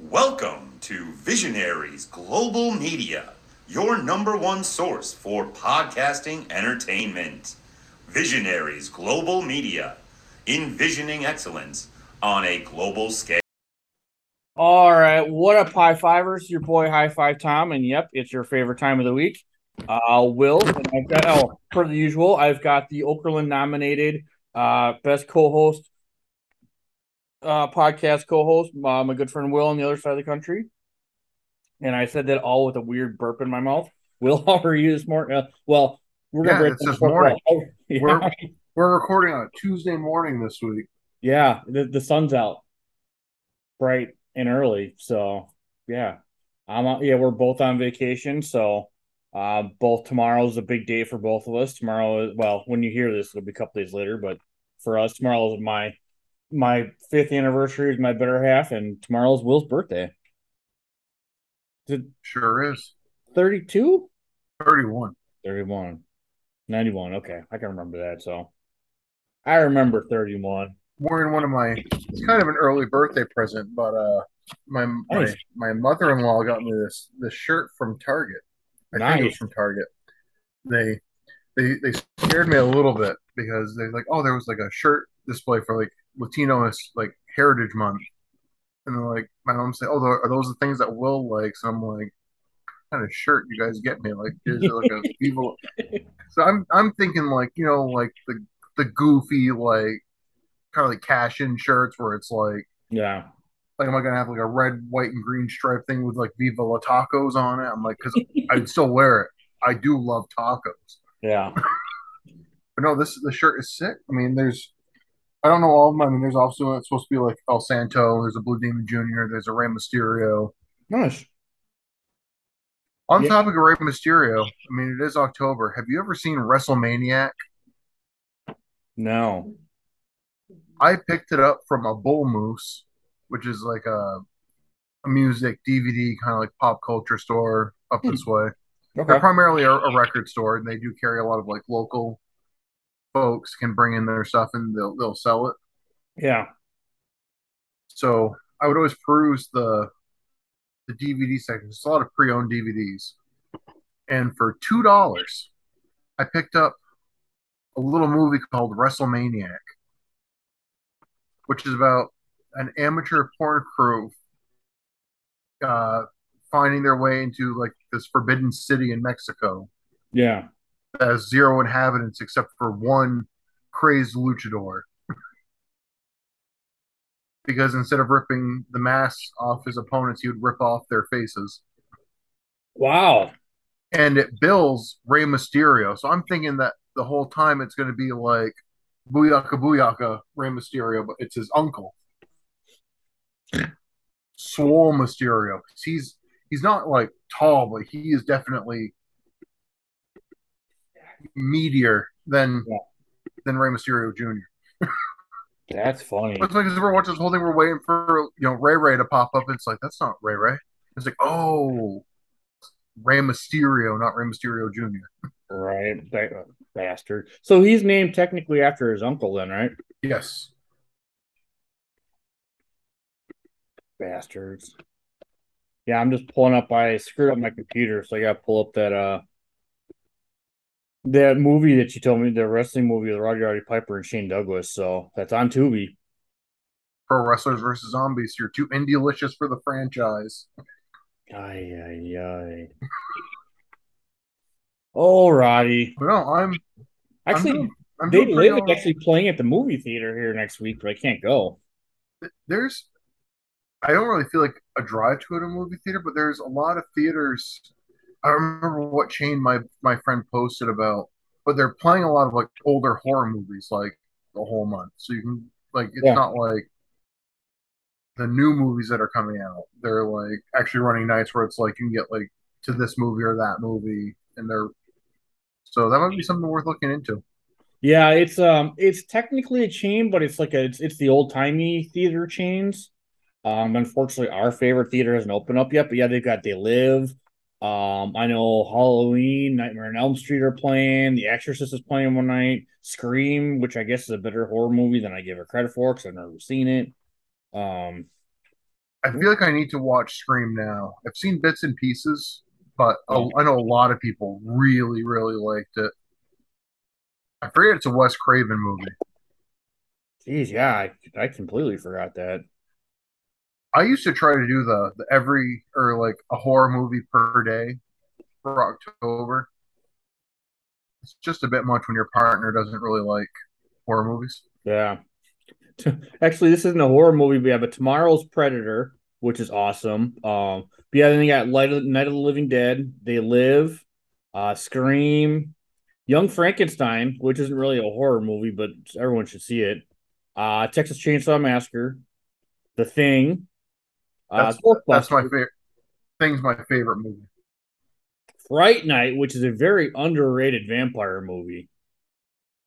Welcome to Visionaries Global Media, your #1 source for podcasting entertainment. Visionaries Global Media, envisioning excellence on a global scale. All right, what up, High Fivers? Your boy, High Five Tom, and yep, it's your favorite time of the week. Will, and I've got, per the usual, I've got the Okerlund-nominated best co-host, podcast co-host, my good friend Will on the other side of the country, and I said that all with a weird burp in my mouth. Will, how are you this morning? Well, we're gonna break this morning. Yeah. We're recording on a Tuesday morning this week. Yeah, the sun's out bright and early, so yeah, we're both on vacation, so both tomorrow's a big day for both of us. Tomorrow, well, when you hear this, it'll be a couple days later, but for us, tomorrow is my 5th anniversary is my better half, and tomorrow's Will's birthday. Sure is. 32? 31. 31. 91. Okay, I can remember that, so. I remember 31. We're in one of my, it's kind of an early birthday present, but my mother-in-law got me this shirt from Target. I think it was from Target. They scared me a little bit because they're like, oh, there was like a shirt display for like Latino Heritage Month, and then like my mom said, "Oh, are those the things that Will likes?" And I'm like, "What kind of shirt you guys get me? Like, is it like a evil?" So I'm thinking like, you know, like the goofy like kind of like cash in shirts where it's like, yeah, like am I gonna have like a red, white, and green stripe thing with like Viva La Tacos on it? I'm like, because I'd still wear it. I do love tacos. Yeah, but no, the shirt is sick. I mean, I don't know all of them. I mean, there's also, it's supposed to be like El Santo. There's a Blue Demon Jr. There's a Rey Mysterio. Nice. On the topic of Rey Mysterio, I mean, it is October. Have you ever seen WrestleManiac? No. I picked it up from a Bull Moose, which is like a music DVD kind of like pop culture store up this way. Okay. They're primarily a record store, and they do carry a lot of like local folks can bring in their stuff and they'll sell it. Yeah. So I would always peruse the DVD section. There's a lot of pre-owned DVDs. And for $2, I picked up a little movie called WrestleManiac, which is about an amateur porn crew finding their way into like this forbidden city in Mexico. Yeah. That has 0 inhabitants except for one crazed luchador. Because instead of ripping the masks off his opponents, he would rip off their faces. Wow. And it bills Rey Mysterio. So I'm thinking that the whole time it's going to be like Booyaka Booyaka Rey Mysterio, but it's his uncle. Swole Mysterio. He's not like tall, but he is definitely meatier than Rey Mysterio Jr. That's funny. It's like we're watching this whole thing. We're waiting for Ray to pop up. And it's like, that's not Ray. It's like, oh, Rey Mysterio, not Rey Mysterio Jr. Right, bastard. So he's named technically after his uncle, then, right? Yes. Bastards. Yeah, I'm just pulling up. I screwed up my computer, so I got to pull up that that movie that you told me, the wrestling movie with Roddy Roddy Piper and Shane Douglas, so that's on Tubi. Pro Wrestlers vs. Zombies, you're too indie-licious for the franchise. Ay, ay, ay. Oh, Roddy. No, I'm They Live is actually playing at the movie theater here next week, but I can't go. I don't really feel like a drive to it in a movie theater, but there's a lot of theaters. I remember what chain my friend posted about, but they're playing a lot of like older horror movies like the whole month. So you can not like the new movies that are coming out. They're like actually running nights where it's like you can get like to this movie or that movie, and they're so that might be something worth looking into. Yeah, it's technically a chain, but it's like it's the old timey theater chains. Unfortunately, our favorite theater hasn't opened up yet, but yeah, they've got They Live. I know Halloween, Nightmare on Elm Street are playing, The Exorcist is playing one night, Scream, which I guess is a better horror movie than I give it credit for because I've never seen it. I feel like I need to watch Scream now. I've seen bits and pieces, but I know a lot of people really, really liked it. I forget it's a Wes Craven movie. Jeez, yeah, I completely forgot that. I used to try to do the every or like a horror movie per day for October. It's just a bit much when your partner doesn't really like horror movies. Yeah. Actually, this isn't a horror movie we have, but tomorrow's Predator, which is awesome. But yeah, then they got Night of the Living Dead, They Live, Scream, Young Frankenstein, which isn't really a horror movie, but everyone should see it. Texas Chainsaw Massacre, The Thing. That's my favorite. Thing's my favorite movie. Fright Night, which is a very underrated vampire movie.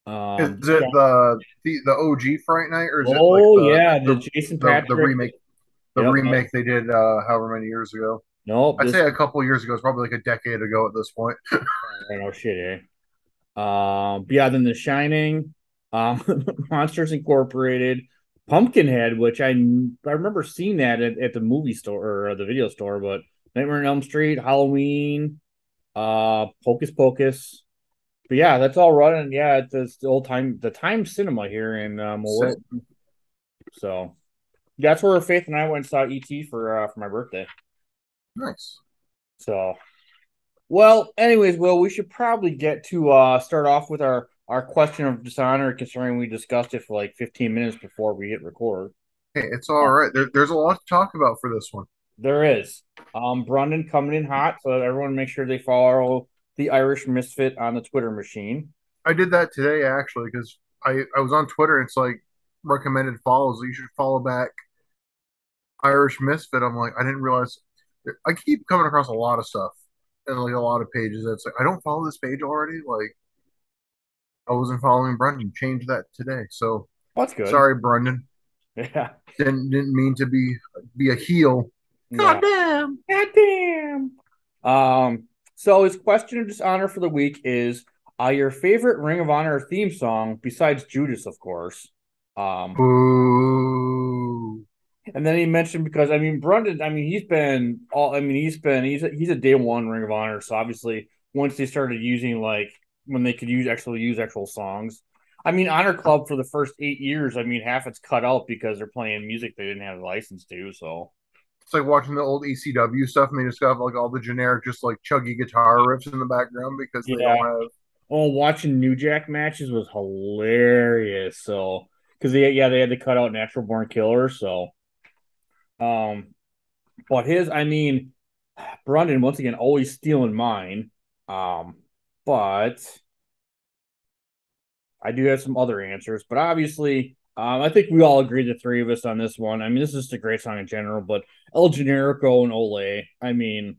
Is it the OG Fright Night, or is it like the Jason Patrick the remake? The remake they did however many years ago. No, I'd say a couple years ago. It's probably like a decade ago at this point. Oh shit! But yeah, then The Shining, Monsters Incorporated, Pumpkinhead, which I remember seeing that at the movie store or the video store, but Nightmare on Elm Street, Halloween, Hocus Pocus. But yeah, that's all running. Yeah, it's the old time, the Time Cinema here in Milwaukee. So that's where Faith and I went and saw E.T. for my birthday. Nice. So, well, anyways, Will, we should probably get to start off with our question of dishonor, considering we discussed it for like 15 minutes before we hit record. Hey, it's all right. There's a lot to talk about for this one. There is. Brendan coming in hot, so everyone make sure they follow the Irish Misfit on the Twitter machine. I did that today, actually, because I was on Twitter, and it's like recommended follows. You should follow back Irish Misfit. I'm like, I didn't realize. I keep coming across a lot of stuff and like a lot of pages that's like, I don't follow this page already. Like, I wasn't following Brendan. Changed that today. So that's good. Sorry, Brendan. Yeah. Didn't mean to be a heel. Goddamn. Yeah. Goddamn. So his question of dishonor for the week is your favorite Ring of Honor theme song, besides Judas, of course. Ooh. And then he mentioned, because Brendan, he's a day one Ring of Honor, so obviously once they started using when they could use actual songs. Honor Club for the first 8 years, half it's cut out because they're playing music they didn't have a license to, so. It's like watching the old ECW stuff, and they just got all the generic, chuggy guitar riffs in the background because they don't have. Oh, watching New Jack matches was hilarious. So, because they had to cut out Natural Born Killer. So, but his, Brendan once again always stealing mine. But I do have some other answers. But obviously. I think we all agree, the three of us, on this one. This is just a great song in general, but El Generico and Ole, that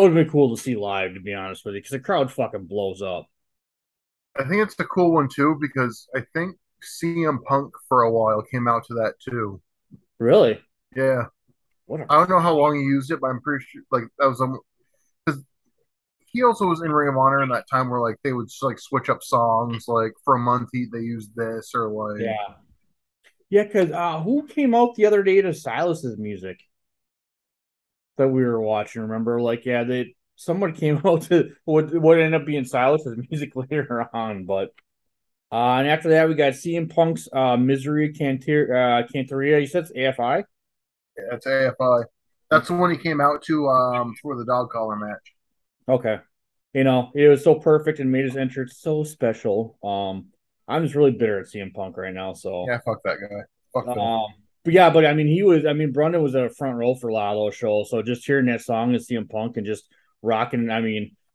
would have been cool to see live, to be honest with you, because the crowd fucking blows up. I think it's a cool one, too, because I think CM Punk for a while came out to that, too. Really? Yeah. I don't know how long he used it, but I'm pretty sure, that was... Because he also was in Ring of Honor in that time where, they would, switch up songs, for a month they used this, or, Yeah. Yeah, because who came out the other day to Silas's music that we were watching? Remember, someone came out to what ended up being Silas's music later on. But and after that, we got CM Punk's Misery Canteria. You said it's AFI. Yeah, it's AFI. That's the one he came out to for the dog collar match. Okay, it was so perfect and made his entrance so special. I'm just really bitter at CM Punk right now, so... Yeah, fuck that guy. Fuck him. But yeah, but he was... Brendan was at a front row for Lalo's show, so just hearing that song and CM Punk and just rocking...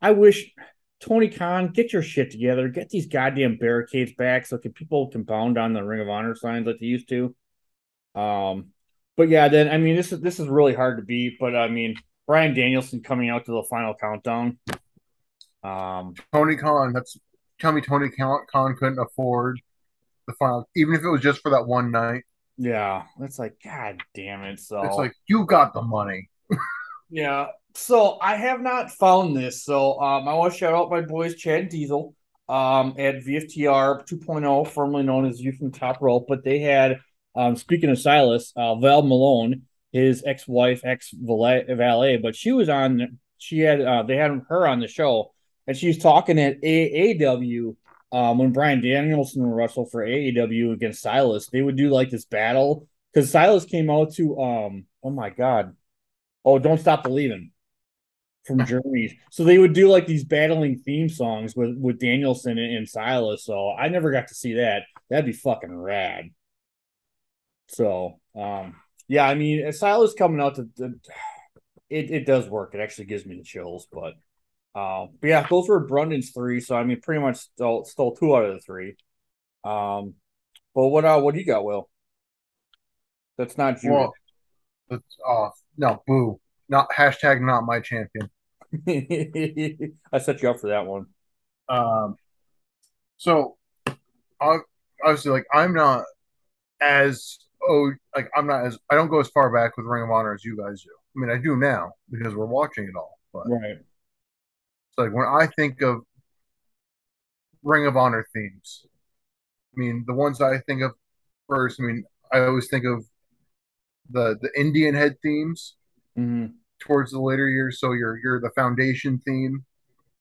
I wish... Tony Khan, get your shit together. Get these goddamn barricades back so people can pound on the Ring of Honor signs like they used to. But yeah, then, this is really hard to beat, but, Bryan Danielson coming out to the final countdown. Tony Khan, that's... Tell me Tony Khan couldn't afford the final, even if it was just for that one night. Yeah, it's like, God damn it. So it's like, you got the money. Yeah. So I have not found this. So I want to shout out my boys, Chad and Diesel, at VFTR 2.0, formerly known as Youth from Top Rope. But they had, speaking of Silas, Val Malone, his ex-wife, ex-valet, but she was on, they had her on the show, and she's talking at AAW when Bryan Danielson would wrestle for AAW against Silas. They would do like this battle because Silas came out to, Don't Stop Believing from Germany. So they would do like these battling theme songs with Danielson and Silas. So I never got to see that. That'd be fucking rad. So, yeah, I mean, Silas coming out it does work. It actually gives me the chills, but yeah, those were Brundon's three. So I mean, pretty much stole two out of the three. But what do you got, Will? That's not you. Well, that's no boo. Not hashtag not my champion. I set you up for that one. So obviously, like I don't go as far back with Ring of Honor as you guys do. I mean, I do now because we're watching it all. But right. It's like when I think of Ring of Honor themes, I mean, the ones that I think of first, I mean, I always think of the Indian head themes towards the later years. So you're the Foundation theme.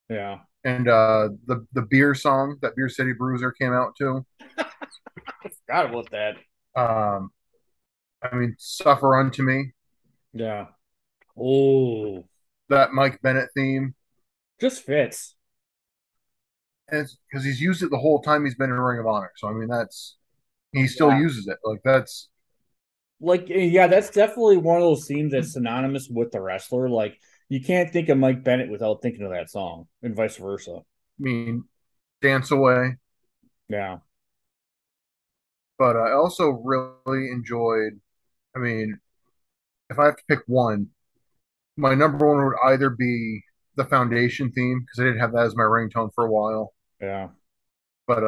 Yeah. And the beer song that Beer City Bruiser came out to. I forgot about that. I mean, Suffer Unto Me. Yeah. Oh. That Mike Bennett theme. Just fits. Because he's used it the whole time he's been in Ring of Honor. So, I mean, he still uses it. Like, that's... Like, yeah, that's definitely one of those themes that's synonymous with the wrestler. Like, you can't think of Mike Bennett without thinking of that song, and vice versa. I mean, Dance Away. Yeah. But I also really enjoyed, I mean, if I have to pick one, my number one would either be the Foundation theme, because I didn't have that as my ringtone for a while. Yeah. But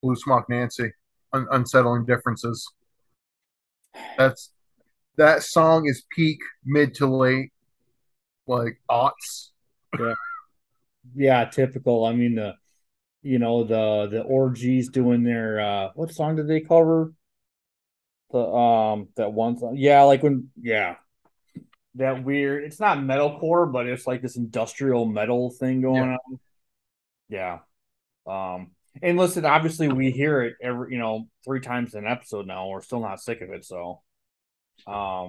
Blue Smock Nancy, Unsettling Differences. That song is peak mid to late, like aughts. Yeah. Yeah, typical. I mean, the orgies doing their what song did they cover? The that one song. Yeah, like when that weird, it's not metalcore, but it's like this industrial metal thing going on. Yeah. And listen, obviously we hear it every, 3 times an episode now. We're still not sick of it. So, but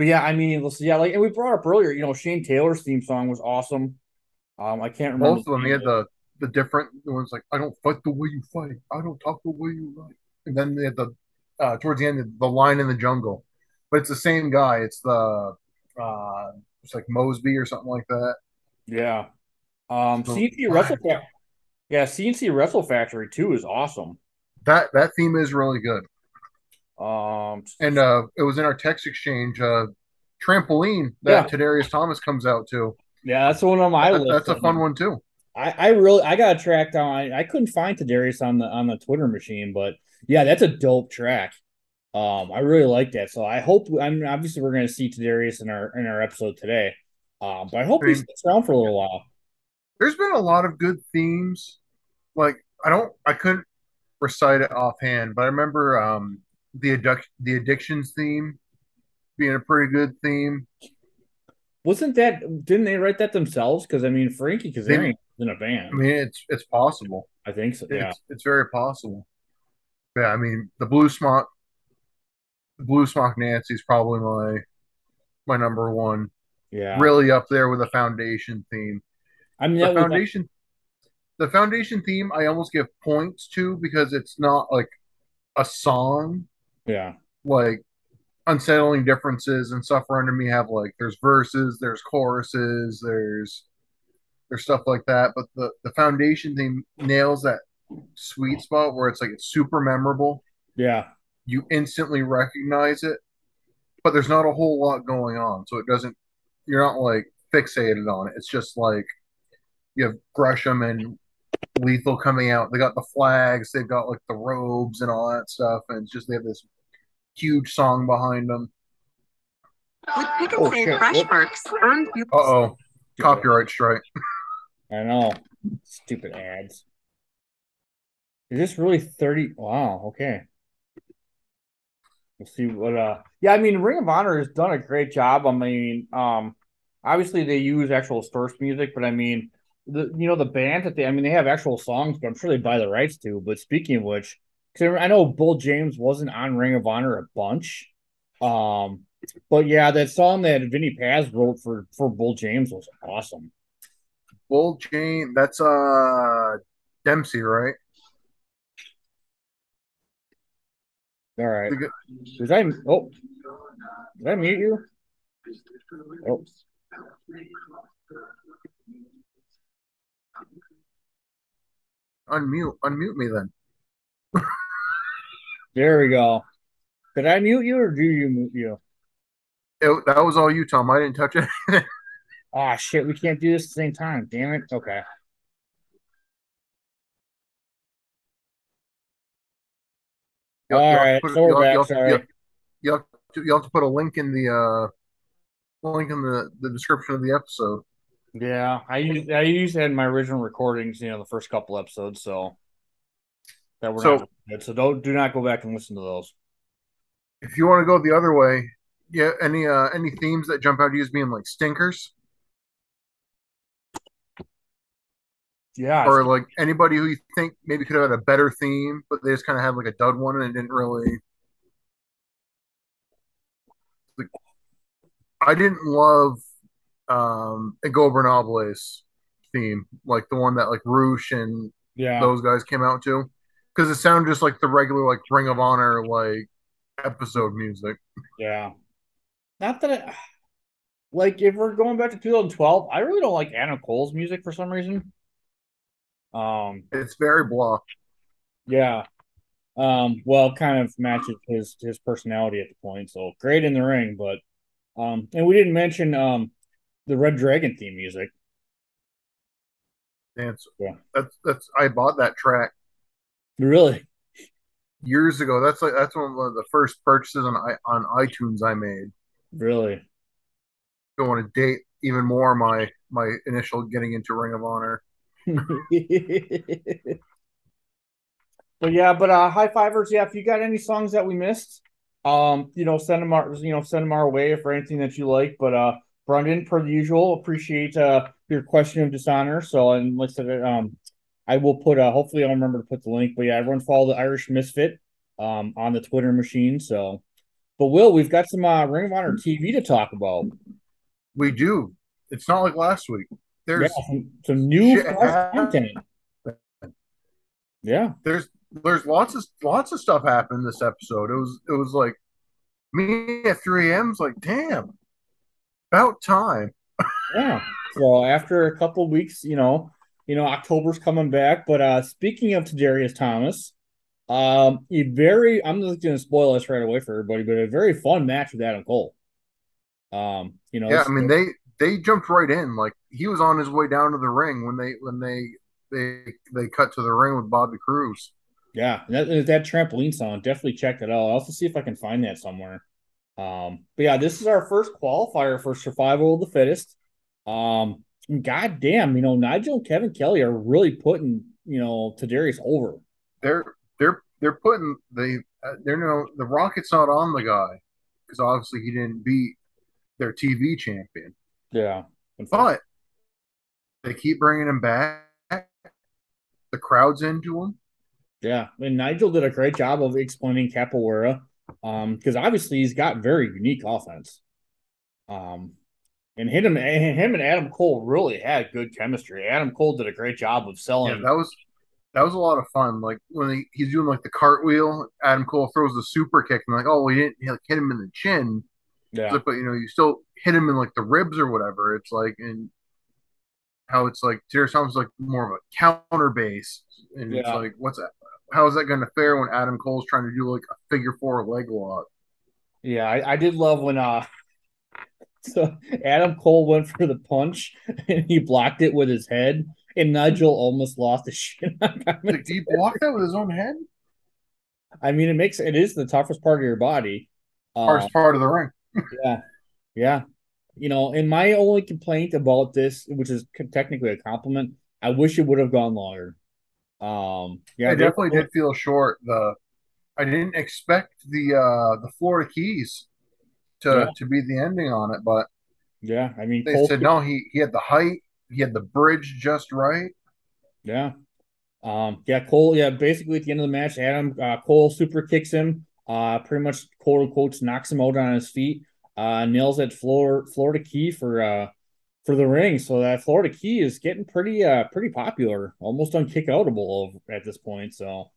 yeah, I mean, listen, yeah, like, and we brought up earlier, Shane Taylor's theme song was awesome. I can't remember. Most of them, he had the different ones, like, I don't fight the way you fight. I don't talk the way you like. And then they had towards the end, the Lion in the Jungle. But it's the same guy. It's it's like Mosby or something like that. Yeah. CMC WrestleManiac. Yeah, CNC Wrestle Factory 2 is awesome. That theme is really good. And it was in our text exchange. Trampoline that Tedarius Thomas comes out to. Yeah, that's one on my list. That's a fun one too. I got a track down. I couldn't find Tedarius on the Twitter machine, but yeah, that's a dope track. I really like that. So I hope. I mean, obviously we're going to see Tedarius in our episode today. But I hope he sticks around for a little while. There's been a lot of good themes. Like, I couldn't recite it offhand, but I remember the addictions theme being a pretty good theme. Wasn't that? Didn't they write that themselves? Because I mean, Frankie Kazarian was in a band. I mean, it's possible. I think so. Yeah, it's very possible. Yeah, I mean, the Blue Smock Nancy is probably my number one. Yeah, really up there with the Foundation theme. I mean, the Foundation theme, I almost give points to because it's not like a song. Yeah. Like Unsettling Differences and Suffer Under Me have like there's verses, there's choruses, there's stuff like that. But the Foundation theme nails that sweet spot where it's like it's super memorable. Yeah. You instantly recognize it, but there's not a whole lot going on, so you're not like fixated on it. It's just like you have Gresham and Lethal coming out. They got the flags. They've got, like, the robes and all that stuff. And it's just they have this huge song behind them. With pickles and fresh marks. Uh-oh. Copyright strike. I know. Stupid ads. Is this really 30? Wow, okay. We'll see what yeah, I mean, Ring of Honor has done a great job. I mean, obviously they use actual source music, but I mean, the, you know, the band that they, I mean, they have actual songs, but I'm sure they buy the rights to. But speaking of which, because I know Bull James wasn't on Ring of Honor a bunch, but yeah, that song that Vinny Paz wrote for Bull James was awesome. Bull James, that's Dempsey, right? All right. Did I mute you? Oh. Unmute me then. There we go. Did I mute you or do you mute you? It, that was all you, Tom. I didn't touch it. Ah, shit. We can't do this at the same time. Damn it. Okay. All right. So we're back. Sorry. You have to put a link in the description of the episode. Yeah, I used to have my original recordings, you know, the first couple episodes, so that were not good. So do not go back and listen to those. If you want to go the other way, yeah, any themes that jump out to you as being like stinkers? Yeah, or like anybody who you think maybe could have had a better theme, but they just kind of had like a dud one and it didn't really. Like, I didn't love Ingobernable's theme, like the one that like Roosh and those guys came out to, because it sounded just like the regular like Ring of Honor like episode music. Yeah, not that it, like if we're going back to 2012, I really don't like Adam Cole's music for some reason. It's very blah. Yeah. Well, kind of matches his personality at the point. So great in the ring, but and we didn't mention the Red Dragon theme music. Yeah. That's I bought that track. Really? Years ago. That's one of the first purchases on iTunes I made. Really? Don't want to date even more my initial getting into Ring of Honor. But yeah, but high fivers. Yeah, if you got any songs that we missed, you know, send them our way for anything that you like. But Brendan, per the usual, appreciate your question of dishonor. So, and like I said, I will put hopefully I'll remember to put the link. But yeah, everyone follow the Irish Misfit on the Twitter machine. So, but Will, we've got some Ring of Honor TV to talk about. We do. It's not like last week. There's some new content. Yeah, there's lots of stuff happened this episode. It was like me at 3 a.m. like, damn, about time. Yeah. So after a couple of weeks, you know, October's coming back. But speaking of Tedarius Thomas, I'm just gonna spoil this right away for everybody, but a very fun match with Adam Cole. You know, yeah, I mean they jumped right in. Like he was on his way down to the ring when they cut to the ring with Bobby Cruz. Yeah, that trampoline sound, definitely check it out. I'll also see if I can find that somewhere. But yeah, this is our first qualifier for Survival of the Fittest. God damn, you know, Nigel and Kevin Kelly are really putting, you know, Tedarius over. They're putting the rocket's not on the guy because obviously he didn't beat their TV champion. Yeah, but they keep bringing him back. The crowd's into him. Yeah, and Nigel did a great job of explaining capoeira, because obviously he's got very unique offense. And him and Adam Cole really had good chemistry. Adam Cole did a great job of selling. Yeah, that was a lot of fun. Like when he's doing like the cartwheel, Adam Cole throws the super kick, and like, oh, we didn't hit him in the chin. Yeah, but you know, you still hit him in like the ribs or whatever. It's like and. How it's like Tedarius Thomas like more of a counter base, and it's like, what's that? How is that going to fare when Adam Cole's trying to do like a figure 4 leg lock? Yeah, I did love when so Adam Cole went for the punch and he blocked it with his head, and Nigel almost lost his shit. Did he block that with his own head? I mean, it is the toughest part of your body, hardest part of the ring. yeah. You know, and my only complaint about this, which is technically a compliment, I wish it would have gone longer. Yeah, I definitely did feel short. The I didn't expect the Florida Keys to be the ending on it, but yeah, I mean, they said no. He had the height, he had the bridge just right. Yeah, Cole. Yeah, basically at the end of the match, Adam Cole super kicks him. Pretty much quote unquote knocks him out on his feet. Nails that Florida Key for the ring. So that Florida Key is getting pretty popular, almost unkick-outable at this point. So.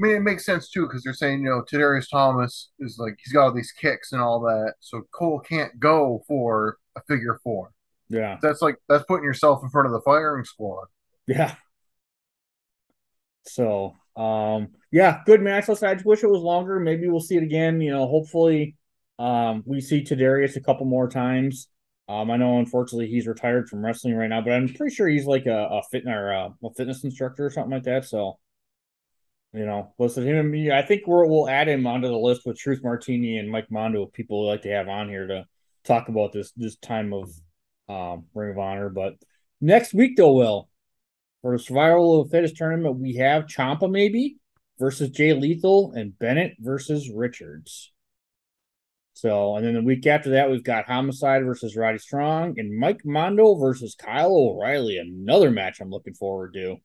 I mean, it makes sense, too, because they're saying, Tedarius Thomas is like, he's got all these kicks and all that, so Cole can't go for a figure four. Yeah. That's putting yourself in front of the firing squad. Yeah. So, good match. I just wish it was longer. Maybe we'll see it again. Hopefully we see Tedarius a couple more times. I know, unfortunately, he's retired from wrestling right now, but I'm pretty sure he's like a fitness instructor or something like that, so. Listen, him and me, I think we'll add him onto the list with Truth Martini and Mike Mondo, people we like to have on here to talk about this time of Ring of Honor. But next week, though, Will, for the Survival of the Fittest tournament, we have Ciampa maybe versus Jay Lethal and Bennett versus Richards. So, and then the week after that, we've got Homicide versus Roddy Strong and Mike Mondo versus Kyle O'Reilly. Another match I'm looking forward to.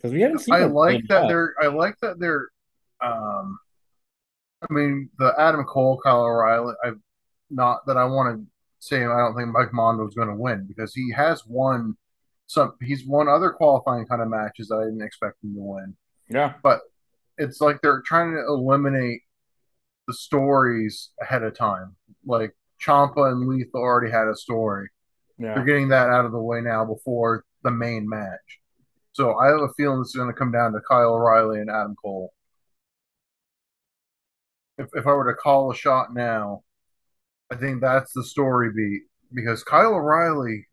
Because we haven't seen. I like that they're. I mean, the Adam Cole, Kyle O'Reilly. I want to say I don't think Mike Mondo is going to win because he has won some. He's won other qualifying kind of matches that I didn't expect him to win. Yeah, but it's like they're trying to eliminate the stories ahead of time. Like Ciampa and Lethal already had a story. Yeah. They're getting that out of the way now before the main match. So I have a feeling it's going to come down to Kyle O'Reilly and Adam Cole. If I were to call a shot now, I think that's the story beat. Because Kyle O'Reilly,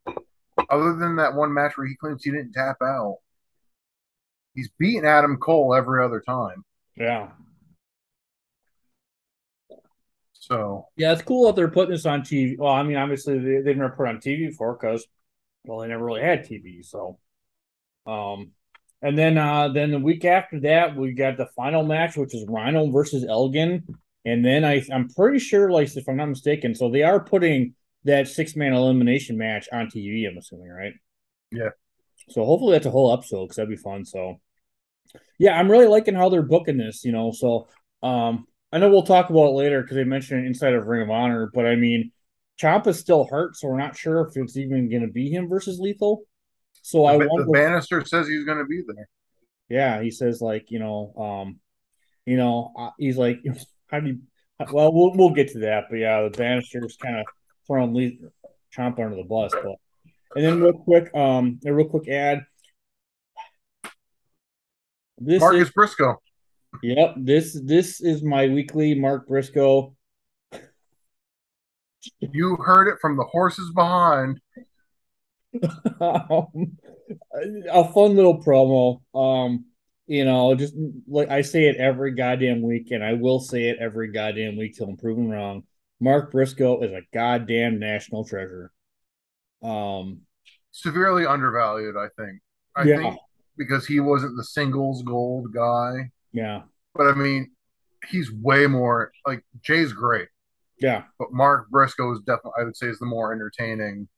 other than that one match where he claims he didn't tap out, he's beaten Adam Cole every other time. Yeah. So. Yeah, it's cool that they're putting this on TV. Well, I mean, obviously they've never put it on TV before because, well, they never really had TV, so. And then the week after that, we got the final match, which is Rhino versus Elgin. And then I'm pretty sure, like, if I'm not mistaken, so they are putting that 6-man elimination match on TV, I'm assuming, right? Yeah. So hopefully that's a whole episode because that'd be fun. So, yeah, I'm really liking how they're booking this, So, I know we'll talk about it later because they mentioned it inside of Ring of Honor, but I mean, Ciampa's still hurt, so we're not sure if it's even going to be him versus Lethal. So I wonder. Bannister says he's going to be there. Yeah, he says like he's like, how do you? Well, we'll get to that, but yeah, the Bannister's kind of throwing Ciampa under the bus. But and then real quick ad. This Marcus Briscoe. Yep this is my weekly Mark Briscoe. You heard it from the horses behind. A fun little promo. Just like I say it every goddamn week, and I will say it every goddamn week till I'm proven wrong. Mark Briscoe is a goddamn national treasure. Severely undervalued, I think. I think because he wasn't the singles gold guy. Yeah. But I mean, he's way more like Jay's great. Yeah. But Mark Briscoe is definitely, I would say, is the more entertaining.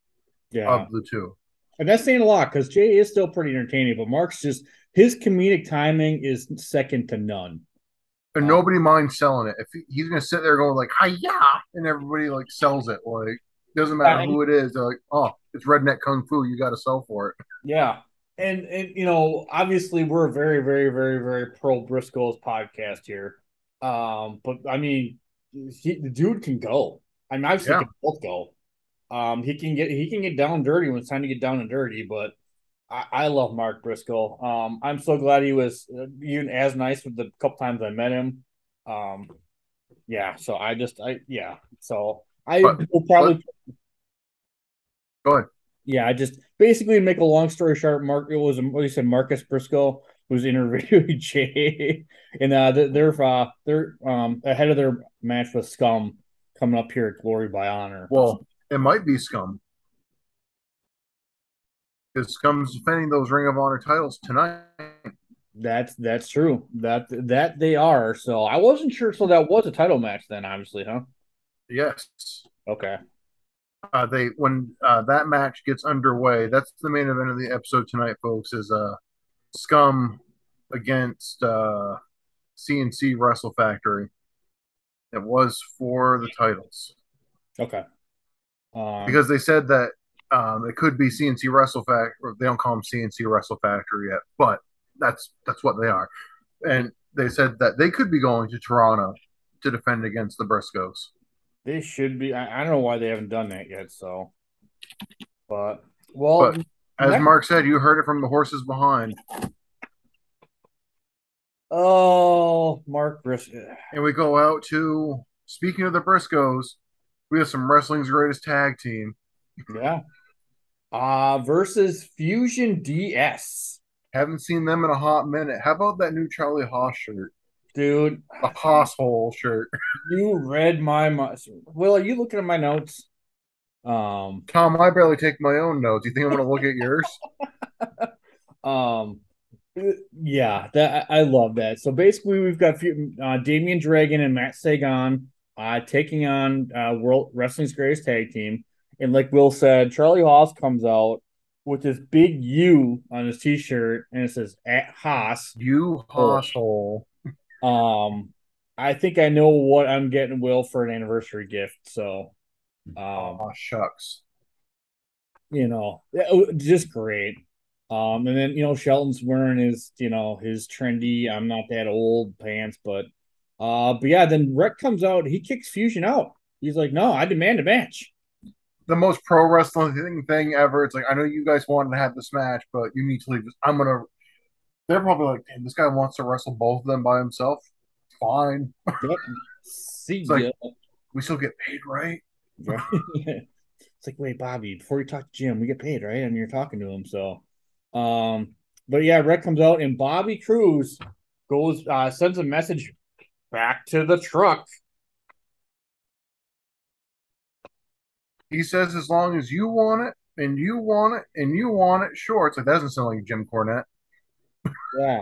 Yeah. Of the two. And that's saying a lot because Jay is still pretty entertaining, but Mark's just his comedic timing is second to none. And nobody minds selling it. If he's going to sit there going like, hi-ya, and everybody like sells it. Like, doesn't matter who it is. They're like, oh, it's redneck kung fu. You got to sell for it. Yeah. And obviously we're very, very, very, very pro Briscoe's podcast here. But I mean, the dude can go. I mean, obviously they can both go. He can get down dirty when it's time to get down and dirty, but I love Mark Briscoe. I'm so glad he was even as nice with the couple times I met him. Go ahead. Yeah, I just basically make a long story short. Marcus Briscoe was interviewing Jay, and they're ahead of their match with Scum coming up here at Glory by Honor. Well. It might be Scum. Because Scum's defending those Ring of Honor titles tonight. That's true. That they are. So I wasn't sure. So that was a title match then, obviously, huh? Yes. Okay. When that match gets underway, that's the main event of the episode tonight, folks. Is Scum against CNC Wrestle Factory. It was for the titles. Okay. Because they said that it could be CNC Wrestle Factory. They don't call them CNC Wrestle Factory yet, but that's what they are. And they said that they could be going to Toronto to defend against the Briscoes. They should be. I don't know why they haven't done that yet. So, but as Mark said, you heard it from the horses behind. Oh, Mark Briscoe. And we go out to, speaking of the Briscoes, we have some wrestling's greatest tag team. Yeah. Versus Fusion DS. Haven't seen them in a hot minute. How about that new Charlie Haas shirt? Dude. The Haas hole shirt. You read my mind. Will, are you looking at my notes? Tom, I barely take my own notes. You think I'm going to look at yours? Yeah, that I love that. So basically, we've got Damian Dragon and Matt Sagan taking on World Wrestling's Greatest Tag Team, and like Will said, Charlie Haas comes out with this big U on his T-shirt, and it says "At Haas." You Haasshole. I think I know what I'm getting Will for an anniversary gift. So, oh, shucks, you know, just great. And then, you know, Shelton's wearing his, you know, his trendy I'm not that old pants, but yeah, then Rhett comes out, he kicks Fusion out. He's like, no, I demand a match. The most pro wrestling thing ever. It's like, I know you guys wanted to have this match, but you need to leave this. They're probably like, damn, this guy wants to wrestle both of them by himself. Fine. Yep. See ya. Like, we still get paid, right? Right. It's like, wait, Bobby, before you talk to Jim, we get paid, right? And you're talking to him, so. But yeah, Rhett comes out and Bobby Cruz goes, sends a message back to the truck. He says, as long as you want it and you want it and you want it, sure. It's like, that doesn't sound like Jim Cornette. Yeah.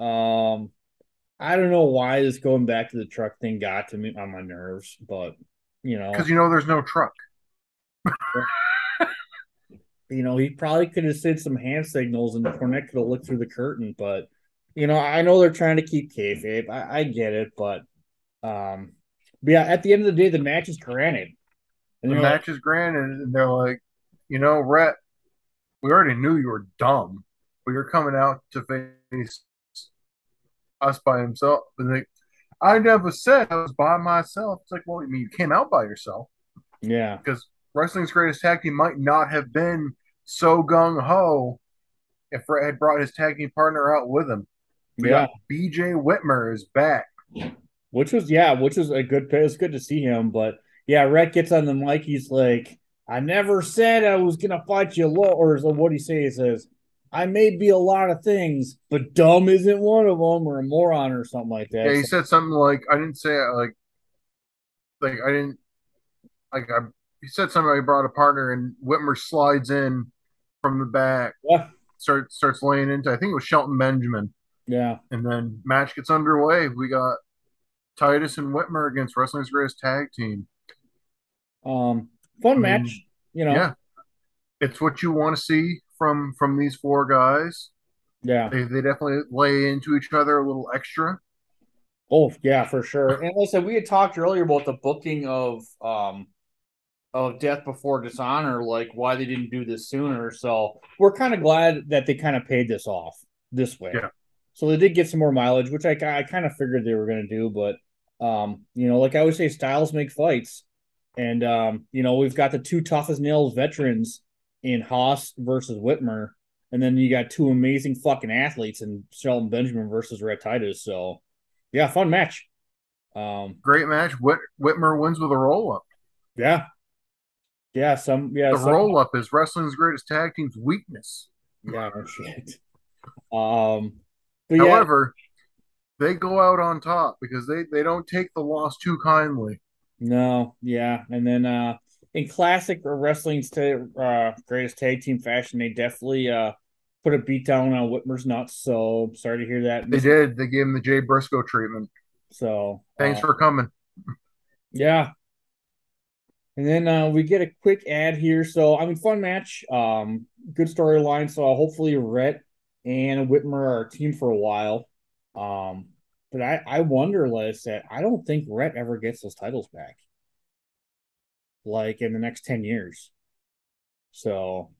I don't know why this going back to the truck thing got to me on my nerves, but you know, because you know, there's no truck. You know, he probably could have said some hand signals and Cornette could have looked through the curtain. But, you know, I know they're trying to keep kayfabe. I get it. But yeah, at the end of the day, the match is granted. And the match is granted. And they're like, you know, Rhett, we already knew you were dumb. But you're coming out to face us by himself. And they, I never said I was by myself. It's like, well, I mean, you came out by yourself. Yeah. Because Wrestling's Greatest Tag Team might not have been so gung-ho if Rhett had brought his tag team partner out with him. Yeah. BJ Whitmer is back. Which was a good pick. It's good to see him. But, yeah, Rhett gets on the mic. He's like, I never said I was going to fight you low. Or what do you say? He says, I may be a lot of things, but dumb isn't one of them, or a moron or something like that. Yeah, he said something like, I didn't say, like I didn't, like, I. He said somebody brought a partner, and Whitmer slides in from the back, yeah. starts laying into, I think it was Shelton Benjamin. Yeah. And then match gets underway. We got Titus and Whitmer against Wrestling's Greatest Tag Team. Fun match, you know. Yeah. It's what you want to see from these four guys. Yeah. They definitely lay into each other a little extra. Oh, yeah, for sure. And like I said, we had talked earlier about the booking of Death Before Dishonor, like why they didn't do this sooner. So we're kind of glad that they kind of paid this off this way. Yeah. So they did get some more mileage, which I kind of figured they were going to do. But, you know, like I always say, styles make fights. And, you know, we've got the two tough-as-nails veterans in Haas versus Whitmer. And then you got two amazing fucking athletes in Shelton Benjamin versus Rhett Titus. So, yeah, fun match. Great match. Whitmer wins with a roll-up. Yeah. Yeah, the roll-up is Wrestling's Greatest Tag Team's weakness. Yeah, shit. However, they go out on top because they don't take the loss too kindly. No, yeah. And then in classic Wrestling's Greatest Tag Team fashion, they definitely put a beat down on Whitmer's nuts, so sorry to hear that. They did. They gave him the Jay Briscoe treatment. So thanks for coming. Yeah. And then we get a quick ad here. So, I mean, fun match. Good storyline. So, hopefully Rhett and Whitmer are a team for a while. But I wonder, Les, that I don't think Rhett ever gets those titles back. Like, in the next 10 years. So.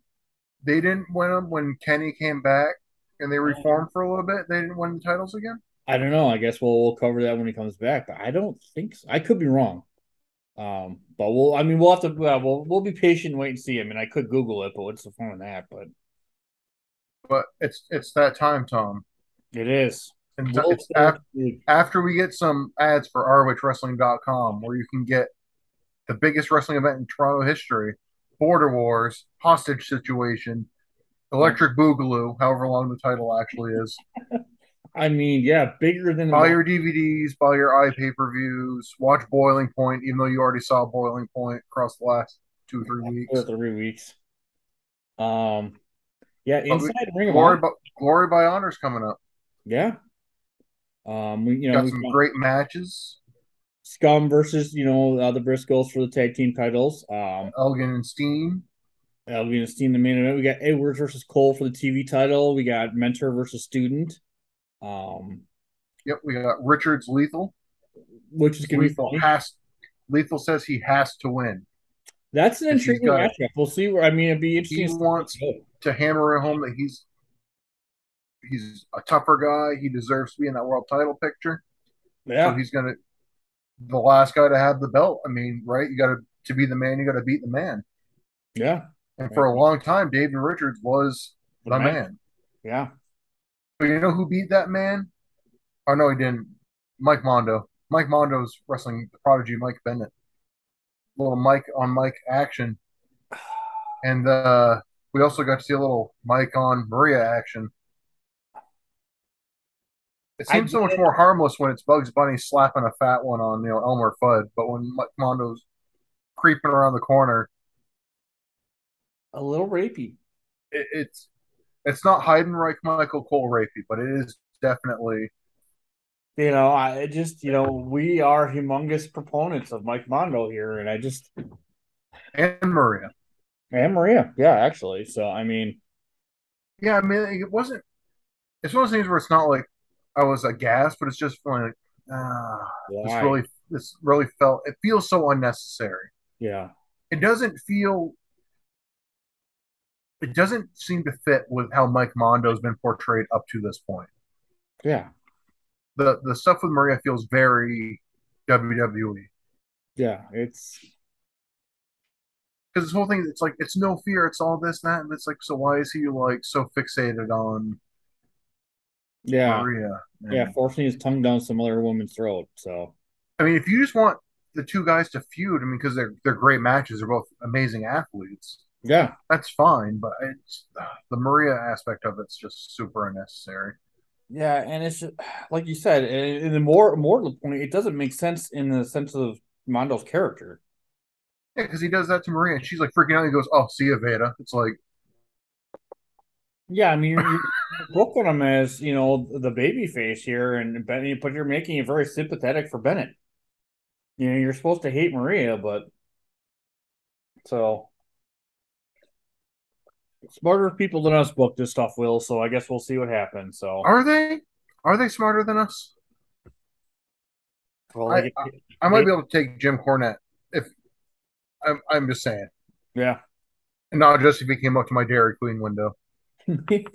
They didn't win them when Kenny came back and they reformed for a little bit. They didn't win the titles again? I don't know. I guess we'll cover that when he comes back. But I don't think so. I could be wrong. But we'll have to, we'll be patient and wait and see. I mean, I could Google it, but what's the fun in that? But it's that time, Tom. It is. And well, it's after we get some ads for ROHWrestling.com, where you can get the biggest wrestling event in Toronto history, Border Wars, Hostage Situation, Electric Boogaloo, however long the title actually is. I mean, yeah, bigger than... Buy your DVDs, buy your iPay-per-views, watch Boiling Point, even though you already saw Boiling Point across the last 2 or 3 weeks. 2 or 3 weeks. Yeah, inside Ring of Honor. Glory by Honor's coming up. Yeah. We've got some great matches. Scum versus, the Briscoes for the tag team titles. Elgin and Steen. Elgin and Steen, the main event. We got Edwards versus Cole for the TV title. We got Mentor versus Student. Yep, we got Richards Lethal, which is going to be fun. Lethal says he has to win. That's an intriguing matchup. We'll see. It'd be interesting. He wants to hammer it home that he's a tougher guy. He deserves to be in that world title picture. Yeah, so he's going to the last guy to have the belt. Right? You got to be the man. You got to beat the man. Yeah, and for a long time, David Richards was the man. Yeah. But you know who beat that man? Oh, no, he didn't. Mike Mondo. Mike Mondo's wrestling the prodigy, Mike Bennett. A little Mike-on-Mike action. And we also got to see a little Mike-on-Maria action. It seems so much more harmless when it's Bugs Bunny slapping a fat one on Elmer Fudd. But when Mike Mondo's creeping around the corner... A little rapey. It's not Heidenreich Michael Cole rapey, but it is definitely... we are humongous proponents of Mike Mondo here, and I just... And Maria, yeah, actually. So, Yeah, it wasn't... It's one of those things where it's not like I was aghast, but it's just feeling like, it feels so unnecessary. Yeah. It doesn't feel... It doesn't seem to fit with how Mike Mondo's been portrayed up to this point. Yeah. The stuff with Maria feels very WWE. Yeah, it's... Because this whole thing, it's like, it's no fear, it's all this, that, and it's like, so why is he, so fixated on Maria? Man. Yeah, forcing his tongue down some other woman's throat, so... if you just want the two guys to feud, because they're great matches, they're both amazing athletes... Yeah, that's fine, but it's the Maria aspect of it's just super unnecessary. Yeah, and it's just, like you said, and the more to the point, it doesn't make sense in the sense of Mondo's character. Yeah, because he does that to Maria, and she's like freaking out. And he goes, "Oh, see you, Veda." It's like, yeah, you're booking him as the baby face here, and Bennett, but you're making it very sympathetic for Bennett. You're supposed to hate Maria, but so. Smarter people than us book this stuff, Will, so I guess we'll see what happens. So Are they smarter than us? Well, I might be able to take Jim Cornette if I'm just saying. Yeah. And not just if he came up to my Dairy Queen window. Did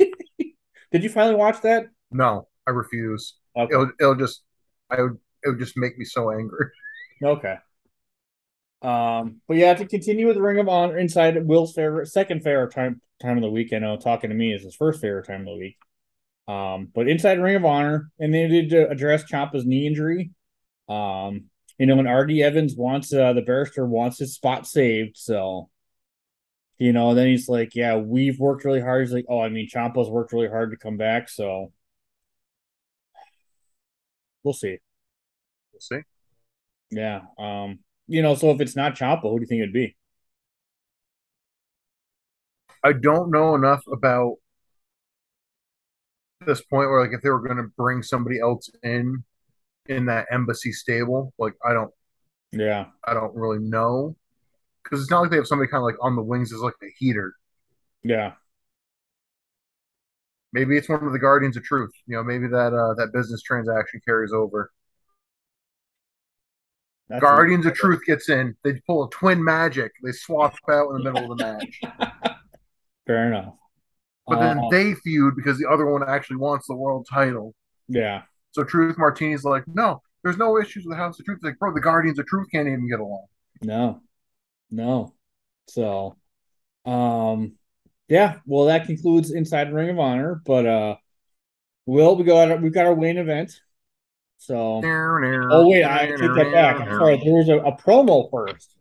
you finally watch that? No, I refuse. Okay. It would just make me so angry. Okay. But yeah, to continue with the Ring of Honor inside Will's favorite, second favorite time of the week. I know talking to me is his first favorite time of the week. But inside Ring of Honor, and they did address Ciampa's knee injury. And R.D. Evans wants the barrister wants his spot saved, so then he's like, "Yeah, we've worked really hard." He's like, "Oh, Ciampa's worked really hard to come back," so we'll see. We'll see. Yeah. So if it's not Ciampa, who do you think it'd be? I don't know enough about this point where, like, if they were going to bring somebody else in that embassy stable, like, I don't really know, because it's not like they have somebody kind of like on the wings as like a heater. Yeah. Maybe it's one of the Guardians of Truth. You know, maybe that business transaction carries over. That's Guardians of Truth gets in. They pull a twin magic. They swap out in the middle of the match. Fair enough. But then they feud because the other one actually wants the world title. Yeah. So Truth Martini's like, no, there's no issues with the House of Truth. It's like, bro, the Guardians of Truth can't even get along. No. So, yeah, well, that concludes Inside Ring of Honor, but we've got our main event. So, oh wait, I take that back. I'm sorry, there was a promo first.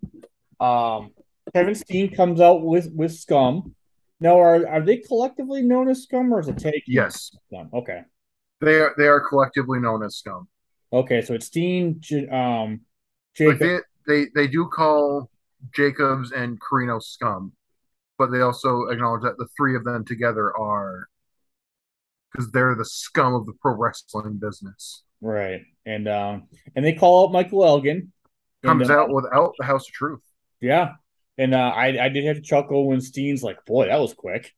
Kevin Steen comes out with Scum. Now, are they collectively known as Scum, or is it Take? Yes. Okay. They are collectively known as Scum. Okay, so it's Steen, Jacob. They do call Jacobs and Carino Scum. But they also acknowledge that the three of them together are, because they're the scum of the pro wrestling business, right? And they call out Michael Elgin, comes out without the House of Truth. Yeah, and I did have to chuckle when Steen's like, "Boy, that was quick,"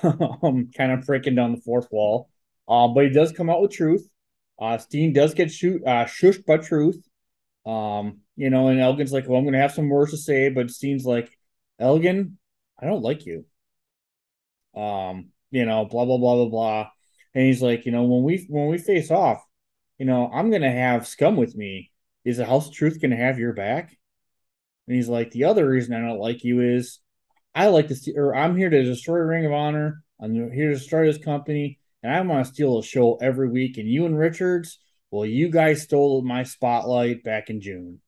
kind of breaking down the fourth wall. But he does come out with Truth. Steen does get shushed by Truth. You know, and Elgin's like, "Well, I'm going to have some words to say," but Steen's like, "Elgin, I don't like you." You know, blah, blah, blah, blah, blah. And he's like, you know, when we face off, you know, I'm going to have Scum with me. Is the House of Truth going to have your back? And he's like, the other reason I don't like you is I'm here to destroy Ring of Honor. I'm here to destroy this company. And I want to steal a show every week. And you and Richards, well, you guys stole my spotlight back in June.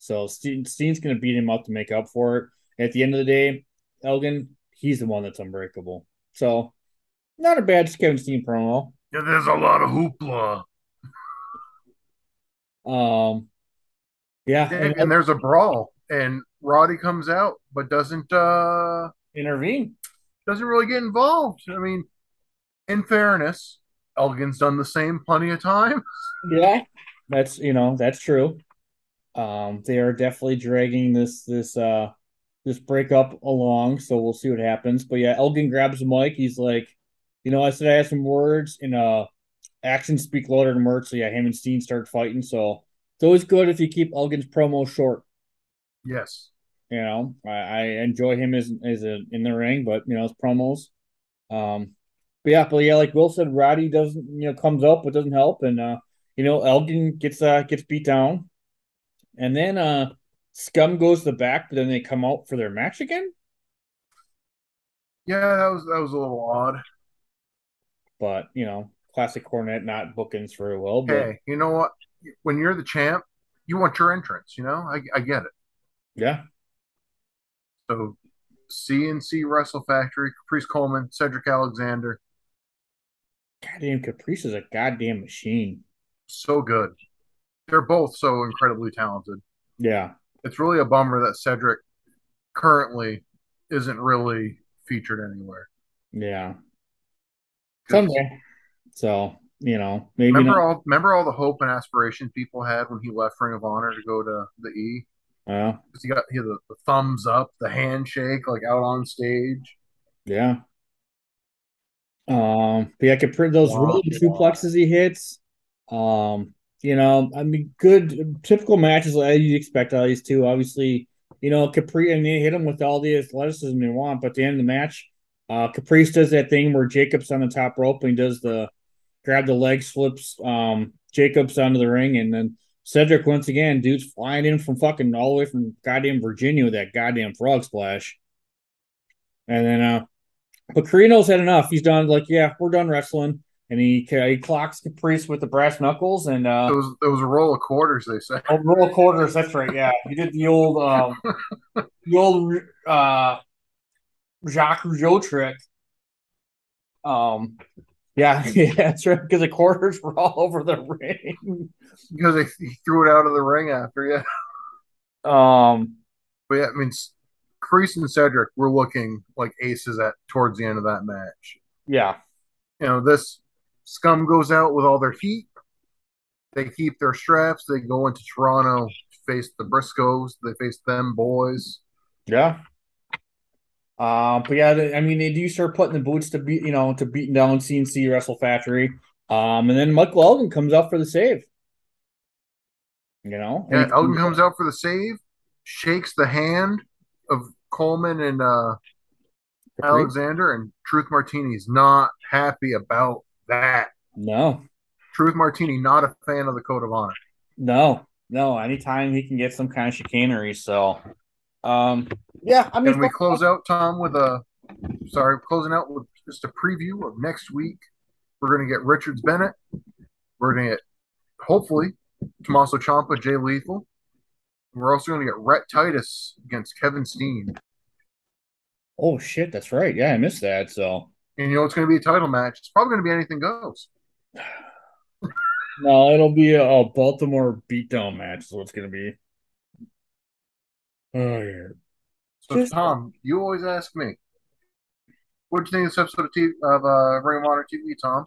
So Steen's going to beat him up to make up for it. At the end of the day, Elgin, he's the one that's unbreakable. So, not a bad Kevin Steen promo. Yeah, there's a lot of hoopla. Yeah. And there's a brawl. And Roddy comes out, but doesn't intervene. Doesn't really get involved. I mean, in fairness, Elgin's done the same plenty of times. Yeah, that's true. They are definitely dragging this breakup along, so we'll see what happens. But yeah, Elgin grabs the mic. He's like, you know, I said I had some words, and actions speak louder than words. So yeah, him and Steen start fighting. So it's always good if you keep Elgin's promo short. Yes. You know, I enjoy him as in the ring, but you know, his promos. But yeah, like Will said, Roddy doesn't, you know, comes up but doesn't help, and you know, Elgin gets beat down, and then Scum goes to the back, but then they come out for their match again? Yeah, that was a little odd. But, you know, classic Cornette not bookings very well. But... Hey, you know what? When you're the champ, you want your entrance, you know? I get it. Yeah. So, CNC, Wrestle Factory, Caprice Coleman, Cedric Alexander. Goddamn, Caprice is a goddamn machine. So good. They're both so incredibly talented. Yeah. It's really a bummer that Cedric currently isn't really featured anywhere. Yeah. Someday. So, you know, maybe remember all the hope and aspiration people had when he left Ring of Honor to go to the E? Yeah. Because he had the thumbs up, the handshake, like out on stage. Yeah. But yeah, I could print those rolling suplexes he hits. You know, I mean, good, typical matches as you'd expect out of these two. Obviously, you know, Caprice, and they hit him with all the athleticism they want, but at the end of the match, Caprice does that thing where Jacobs on the top rope and he does the grab the legs, flips Jacobs onto the ring, and then Cedric, once again, dude's flying in from fucking all the way from goddamn Virginia with that goddamn frog splash. And then, but Carino's had enough. He's done, like, yeah, we're done wrestling. And he clocks Caprice with the brass knuckles, and it was a roll of quarters. They say a roll of quarters. That's right. Yeah, he did the old Jacques Rougeau trick. Yeah, that's right. Because the quarters were all over the ring because he threw it out of the ring after. Yeah. But yeah, I mean, Caprice and Cedric were looking like aces towards the end of that match. Yeah. You know, this Scum goes out with all their heat. They keep their straps. They go into Toronto to face the Briscoes. They face them boys. Yeah. But yeah, I mean, they do start putting the boots to beat, you know, to beating down CNC Wrestle Factory. And then Michael Elgin comes out for the save. You know? Yeah, Elgin comes out for the save, shakes the hand of Coleman and Alexander, and Truth Martini's not happy about that. No. Truth Martini, not a fan of the Code of Honor. No. Anytime he can get some kind of chicanery, so yeah. I mean, and we close out, Tom, with a closing out with just a preview of next week. We're going to get Richards Bennett. We're going to get, hopefully, Tommaso Ciampa, Jay Lethal. We're also going to get Rhett Titus against Kevin Steen. Oh shit, that's right. Yeah, I missed that. So, and you know it's going to be a title match. It's probably going to be anything goes. No, it'll be a Baltimore beatdown match is what it's going to be. Oh, yeah. So, Tom, you always ask me, what do you think of this episode of Ring of Honor TV, Tom?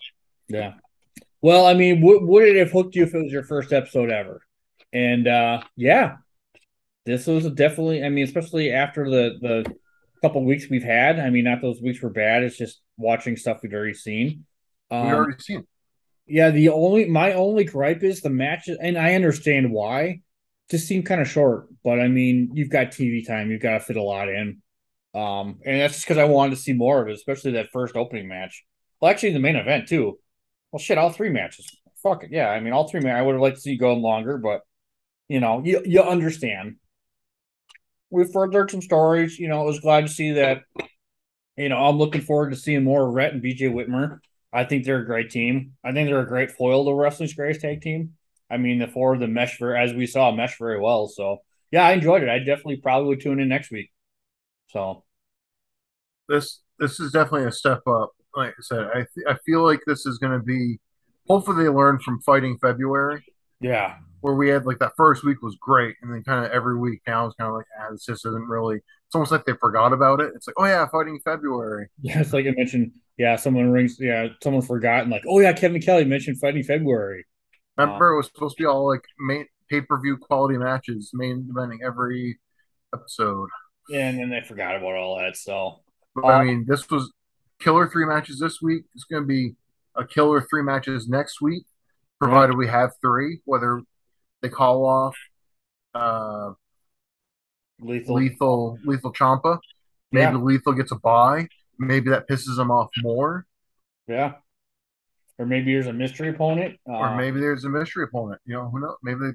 Yeah. Well, I mean, would it have hooked you if it was your first episode ever? And, yeah, this was definitely, I mean, especially after the couple weeks we've had. I mean, not those weeks were bad. It's just watching stuff we've already seen. We've already seen. Yeah, my only gripe is the matches, and I understand why, just seem kind of short. But I mean, you've got TV time, you've got to fit a lot in, and that's just because I wanted to see more of it, especially that first opening match. Well, actually, the main event too. Well, shit, all three matches. Fuck it, yeah. I mean, all three. I would have liked to see you going longer, but you know, you understand. We've heard some stories. You know, I was glad to see that. You know, I'm looking forward to seeing more Rhett and BJ Whitmer. I think they're a great team. I think they're a great foil to Wrestling's Greatest Tag Team. I mean, the four of them mesh very well. So, yeah, I enjoyed it. I definitely probably would tune in next week. So, this is definitely a step up. Like I said, I feel like this is going to be. Hopefully, they learn from Fighting February. Yeah, where we had like that first week was great, and then kind of every week now is kind of like, this just isn't really. It's almost like they forgot about it. It's like, oh yeah, Fighting February. Yeah, it's like I mentioned. Yeah, someone forgot and like, oh yeah, Kevin Kelly mentioned Fighting February. Remember, it was supposed to be all like main pay-per-view quality matches, main eventing every episode. Yeah, and then they forgot about all that. So, but, I mean, this was killer three matches this week. It's going to be a killer three matches next week, provided we have three. Whether they call off Lethal Ciampa, maybe Lethal gets a bye. Maybe that pisses them off more. Yeah. Or maybe there's a mystery opponent. You know, who knows? Maybe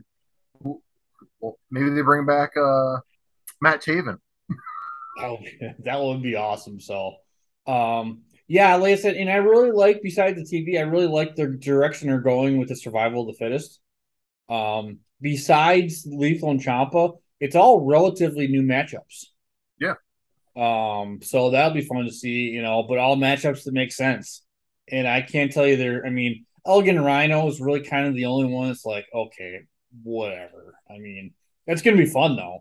they bring back Matt Taven. That would be awesome. So, yeah, like I said, and I really like, besides the TV, I really like the direction they're going with the Survival of the Fittest. Besides Lethal and Ciampa, it's all relatively new matchups. Yeah. So that'll be fun to see, you know, but all matchups that make sense. And I can't tell you I mean, Elgin Rhino is really kind of the only one that's like, okay, whatever. I mean, that's going to be fun though.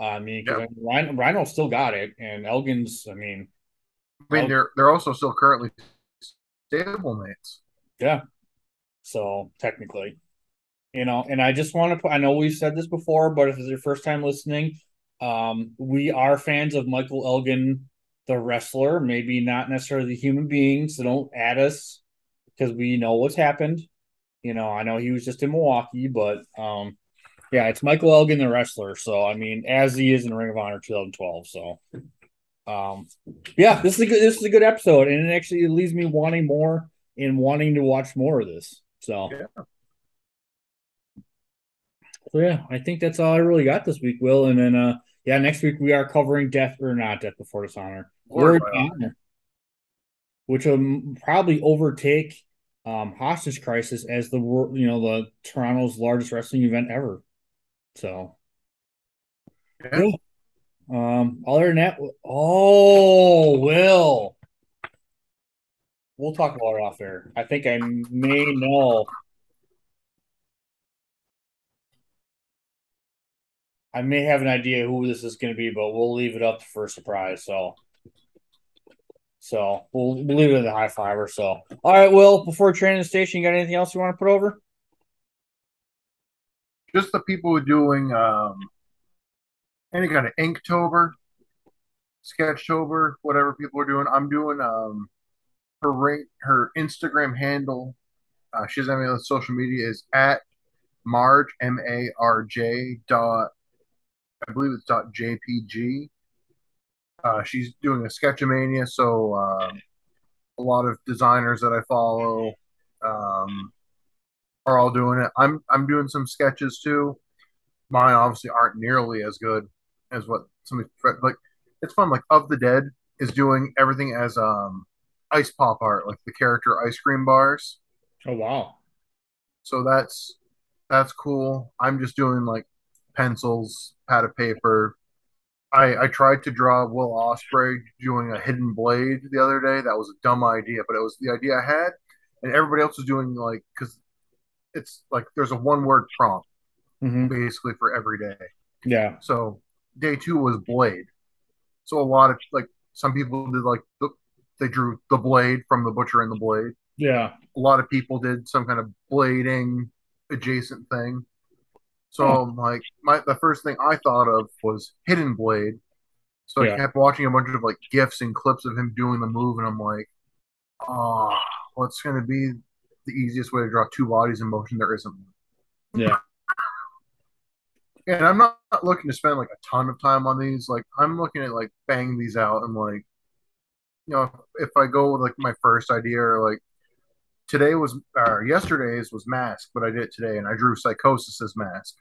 I mean, because Rhino still got it, and Elgin's, I mean, they're also still currently stablemates. Yeah. So technically, you know, and I just want to I know we've said this before, but if it's your first time listening, we are fans of Michael Elgin, the wrestler, maybe not necessarily the human being, so don't add us because we know what's happened. You know, I know he was just in Milwaukee, but yeah, it's Michael Elgin, the wrestler. So, I mean, as he is in Ring of Honor 2012. So, yeah, this is a good episode, and it actually leaves me wanting more and wanting to watch more of this. So, yeah. So, yeah, I think that's all I really got this week, Will. And then, yeah, next week we are covering Death Before Dishonor. Word Honor, which will probably overtake Hostage Crisis as the Toronto's largest wrestling event ever. So, yeah. Other than that, Will. We'll talk about it off air. I think I may know. I may have an idea who this is going to be, but we'll leave it up for a surprise. So, So we'll leave it at a high five or so. All right, Will, before training the station, you got anything else you want to put over? Just the people who are doing any kind of Inktober, Sketchtober, whatever people are doing. I'm doing her Instagram handle. She's having on social media is at Marj, M-A-R-J dot, I believe it's dot JPG. She's doing a Sketchamania, so a lot of designers that I follow are all doing it. I'm doing some sketches too. Mine obviously aren't nearly as good as what somebody like. It's fun. Like Of the Dead is doing everything as ice pop art, like the character ice cream bars. Oh wow! So that's cool. I'm just doing like pencils, pad of paper. I tried to draw Will Ospreay doing a hidden blade the other day. That was a dumb idea, but it was the idea I had. And everybody else was doing like, because it's like there's a one-word prompt basically for every day. Yeah. So day two was blade. So a lot of like some people did like they drew the blade from The Butcher and the Blade. Yeah. A lot of people did some kind of blading adjacent thing. So I'm like, the first thing I thought of was Hidden Blade. So I kept watching a bunch of like GIFs and clips of him doing the move, and I'm like, oh, what's going to be the easiest way to draw two bodies in motion? There isn't one. Yeah. And I'm not looking to spend like a ton of time on these. Like I'm looking at like bang these out and like, you know, if I go with like my first idea or like, yesterday's was Mask, but I did it today, and I drew Psychosis as Mask.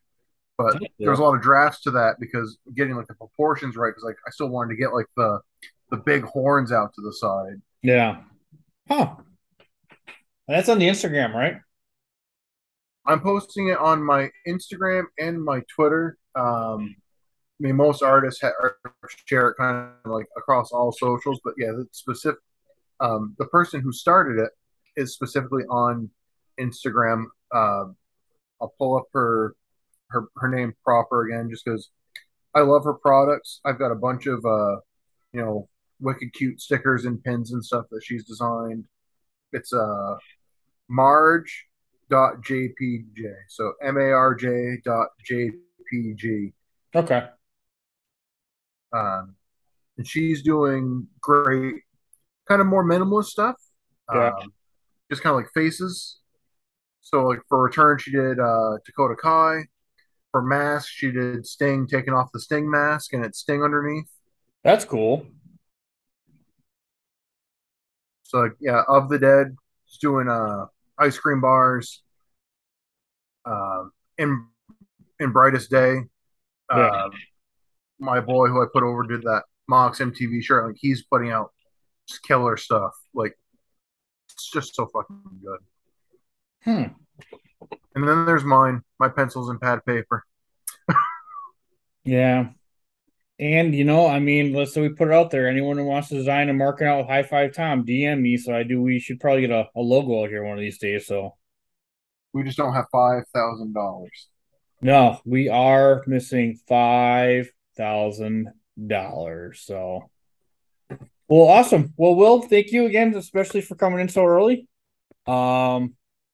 But there was a lot of drafts to that because getting like the proportions right, because like I still wanted to get like the big horns out to the side. Yeah. Huh. That's on the Instagram, right? I'm posting it on my Instagram and my Twitter. I mean, most artists share it kind of like across all socials, but yeah, that's specific. The person who started it is specifically on Instagram. I'll pull up her name proper again, just because I love her products. I've got a bunch of you know, wicked cute stickers and pins and stuff that she's designed. It's Marj.jpg, so MARJ.jpg. Okay. And she's doing great, kind of more minimalist stuff. Yeah. Just kind of like faces. So like for Return, she did Dakota Kai. For Mask, she did Sting taking off the Sting mask, and it's Sting underneath. That's cool. So like, yeah, Of the Dead is doing ice cream bars. In Brightest Day, my boy who I put over did that Mox MTV shirt. Like he's putting out just killer stuff. Like, it's just so fucking good. And then there's mine, my pencils and pad paper. Yeah. And, you know, I mean, let's say we put it out there. Anyone who wants to design and market out with High Five Tom, DM me. So we should probably get a logo out here one of these days. So we just don't have $5,000. No, we are missing $5,000. So. Well, awesome. Well, Will, thank you again, especially for coming in so early.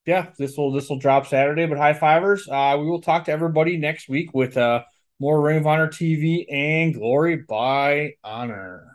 Yeah, this will drop Saturday, but high fivers. We will talk to everybody next week with more Ring of Honor TV and Glory by Honor.